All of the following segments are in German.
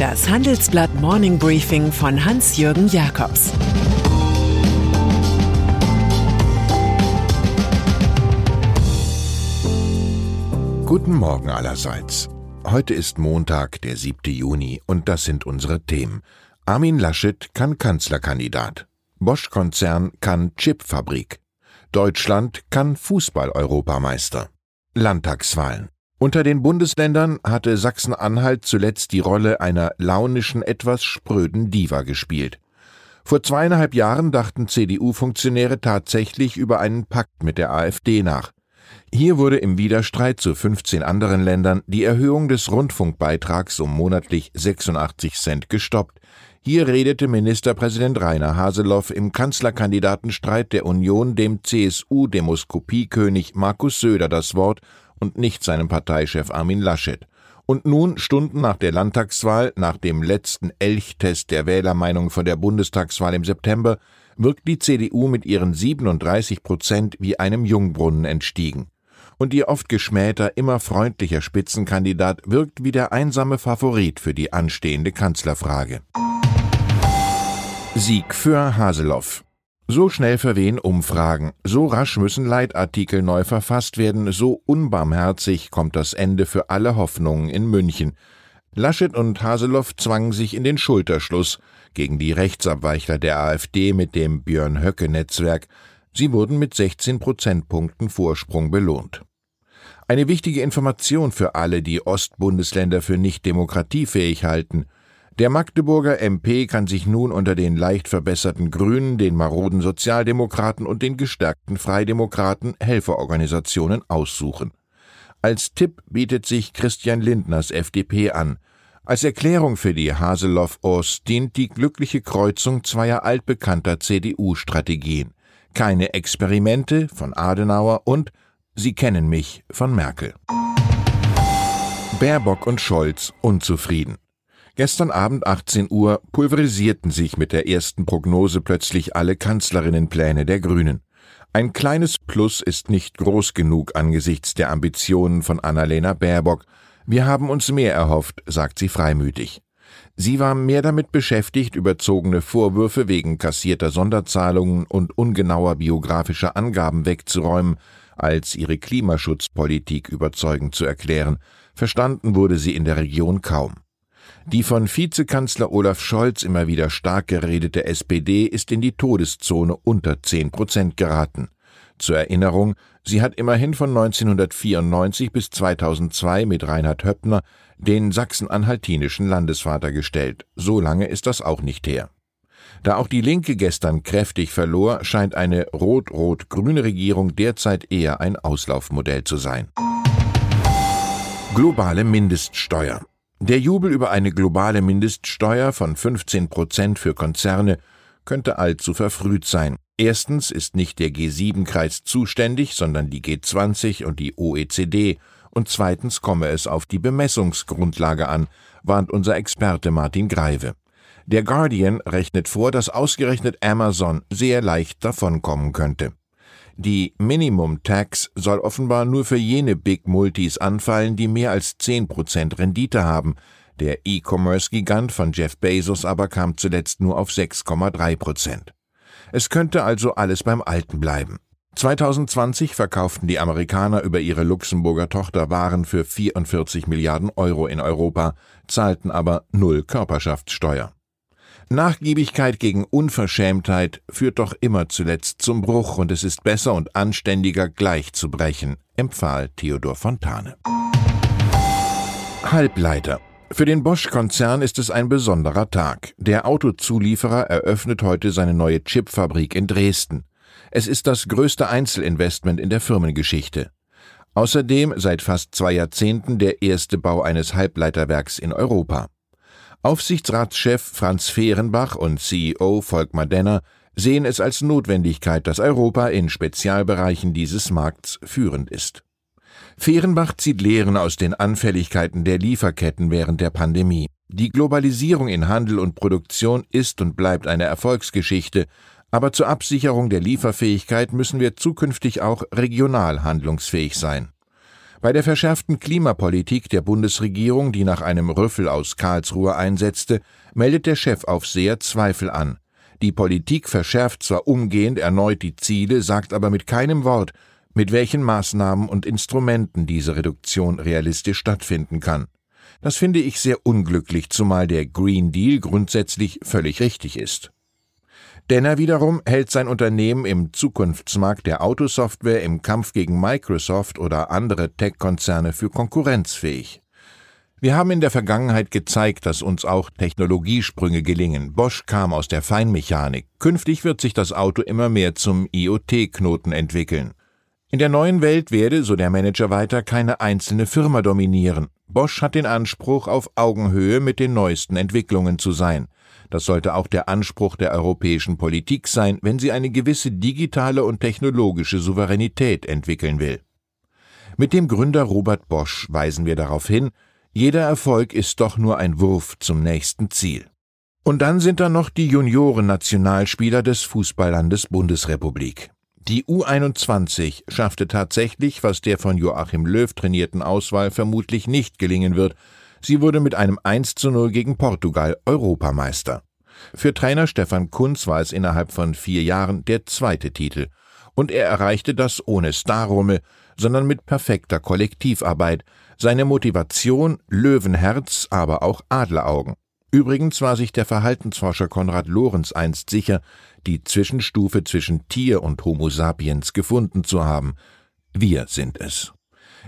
Das Handelsblatt Morning Briefing von Hans-Jürgen Jakobs. Guten Morgen allerseits. Heute ist Montag, der 7. Juni, und das sind unsere Themen. Armin Laschet kann Kanzlerkandidat. Bosch-Konzern kann Chipfabrik. Deutschland kann Fußball-Europameister. Landtagswahlen. Unter den Bundesländern hatte Sachsen-Anhalt zuletzt die Rolle einer launischen, etwas spröden Diva gespielt. Vor 2,5 Jahren dachten CDU-Funktionäre tatsächlich über einen Pakt mit der AfD nach. Hier wurde im Widerstreit zu 15 anderen Ländern die Erhöhung des Rundfunkbeitrags um monatlich 86 Cent gestoppt. Hier redete Ministerpräsident Rainer Haseloff im Kanzlerkandidatenstreit der Union dem CSU-Demoskopiekönig Markus Söder das Wort und nicht seinem Parteichef Armin Laschet. Und nun, Stunden nach der Landtagswahl, nach dem letzten Elchtest der Wählermeinung von der Bundestagswahl im September, wirkt die CDU mit ihren 37% wie einem Jungbrunnen entstiegen. Und ihr oft geschmähter, immer freundlicher Spitzenkandidat wirkt wie der einsame Favorit für die anstehende Kanzlerfrage. Sieg für Haseloff. So schnell verwehen Umfragen, so rasch müssen Leitartikel neu verfasst werden, so unbarmherzig kommt das Ende für alle Hoffnungen in München. Laschet und Haseloff zwangen sich in den Schulterschluss gegen die Rechtsabweichler der AfD mit dem Björn-Höcke-Netzwerk. Sie wurden mit 16 Prozentpunkten Vorsprung belohnt. Eine wichtige Information für alle, die Ostbundesländer für nicht demokratiefähig halten. Der Magdeburger MP kann sich nun unter den leicht verbesserten Grünen, den maroden Sozialdemokraten und den gestärkten Freidemokraten Helferorganisationen aussuchen. Als Tipp bietet sich Christian Lindners FDP an. Als Erklärung für die Haseloff-Ors dient die glückliche Kreuzung zweier altbekannter CDU-Strategien. Keine Experimente von Adenauer und Sie kennen mich von Merkel. Baerbock und Scholz unzufrieden. Gestern Abend 18 Uhr pulverisierten sich mit der ersten Prognose plötzlich alle Kanzlerinnenpläne der Grünen. Ein kleines Plus ist nicht groß genug angesichts der Ambitionen von Annalena Baerbock. Wir haben uns mehr erhofft, sagt sie freimütig. Sie war mehr damit beschäftigt, überzogene Vorwürfe wegen kassierter Sonderzahlungen und ungenauer biografischer Angaben wegzuräumen, als ihre Klimaschutzpolitik überzeugend zu erklären. Verstanden wurde sie in der Region kaum. Die von Vizekanzler Olaf Scholz immer wieder stark geredete SPD ist in die Todeszone unter 10% geraten. Zur Erinnerung, sie hat immerhin von 1994 bis 2002 mit Reinhard Höppner den sachsen-anhaltinischen Landesvater gestellt. So lange ist das auch nicht her. Da auch die Linke gestern kräftig verlor, scheint eine rot-rot-grüne Regierung derzeit eher ein Auslaufmodell zu sein. Globale Mindeststeuer. Der Jubel über eine globale Mindeststeuer von 15% für Konzerne könnte allzu verfrüht sein. Erstens ist nicht der G7-Kreis zuständig, sondern die G20 und die OECD. Und zweitens komme es auf die Bemessungsgrundlage an, warnt unser Experte Martin Greive. Der Guardian rechnet vor, dass ausgerechnet Amazon sehr leicht davonkommen könnte. Die Minimum Tax soll offenbar nur für jene Big Multis anfallen, die mehr als 10% Rendite haben. Der E-Commerce-Gigant von Jeff Bezos aber kam zuletzt nur auf 6,3%. Es könnte also alles beim Alten bleiben. 2020 verkauften die Amerikaner über ihre Luxemburger Tochter Waren für 44 Milliarden Euro in Europa, zahlten aber 0 Körperschaftssteuer. Nachgiebigkeit gegen Unverschämtheit führt doch immer zuletzt zum Bruch und es ist besser und anständiger, gleich zu brechen, empfahl Theodor Fontane. Halbleiter. Für den Bosch-Konzern ist es ein besonderer Tag. Der Autozulieferer eröffnet heute seine neue Chipfabrik in Dresden. Es ist das größte Einzelinvestment in der Firmengeschichte. Außerdem seit fast 2 Jahrzehnten der erste Bau eines Halbleiterwerks in Europa. Aufsichtsratschef Franz Fehrenbach und CEO Volkmar Denner sehen es als Notwendigkeit, dass Europa in Spezialbereichen dieses Markts führend ist. Fehrenbach zieht Lehren aus den Anfälligkeiten der Lieferketten während der Pandemie. Die Globalisierung in Handel und Produktion ist und bleibt eine Erfolgsgeschichte, aber zur Absicherung der Lieferfähigkeit müssen wir zukünftig auch regional handlungsfähig sein. Bei der verschärften Klimapolitik der Bundesregierung, die nach einem Rüffel aus Karlsruhe einsetzte, meldet der Chefaufseher Zweifel an. Die Politik verschärft zwar umgehend erneut die Ziele, sagt aber mit keinem Wort, mit welchen Maßnahmen und Instrumenten diese Reduktion realistisch stattfinden kann. Das finde ich sehr unglücklich, zumal der Green Deal grundsätzlich völlig richtig ist. Denner wiederum hält sein Unternehmen im Zukunftsmarkt der Autosoftware im Kampf gegen Microsoft oder andere Tech-Konzerne für konkurrenzfähig. Wir haben in der Vergangenheit gezeigt, dass uns auch Technologiesprünge gelingen. Bosch kam aus der Feinmechanik. Künftig wird sich das Auto immer mehr zum IoT-Knoten entwickeln. In der neuen Welt werde, so der Manager weiter, keine einzelne Firma dominieren. Bosch hat den Anspruch, auf Augenhöhe mit den neuesten Entwicklungen zu sein. Das sollte auch der Anspruch der europäischen Politik sein, wenn sie eine gewisse digitale und technologische Souveränität entwickeln will. Mit dem Gründer Robert Bosch weisen wir darauf hin, jeder Erfolg ist doch nur ein Wurf zum nächsten Ziel. Und dann sind da noch die Junioren-Nationalspieler des Fußballlandes Bundesrepublik. Die U21 schaffte tatsächlich, was der von Joachim Löw trainierten Auswahl vermutlich nicht gelingen wird. Sie wurde mit einem 1:0 gegen Portugal Europameister. Für Trainer Stefan Kunz war es innerhalb von 4 Jahren der zweite Titel. Und er erreichte das ohne Starrummel, sondern mit perfekter Kollektivarbeit. Seine Motivation, Löwenherz, aber auch Adleraugen. Übrigens war sich der Verhaltensforscher Konrad Lorenz einst sicher, die Zwischenstufe zwischen Tier und Homo sapiens gefunden zu haben. Wir sind es.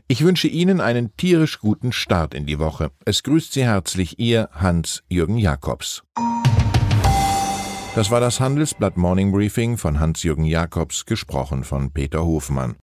Ich wünsche Ihnen einen tierisch guten Start in die Woche. Es grüßt Sie herzlich Ihr Hans-Jürgen Jakobs. Das war das Handelsblatt Morning Briefing von Hans-Jürgen Jakobs, gesprochen von Peter Hofmann.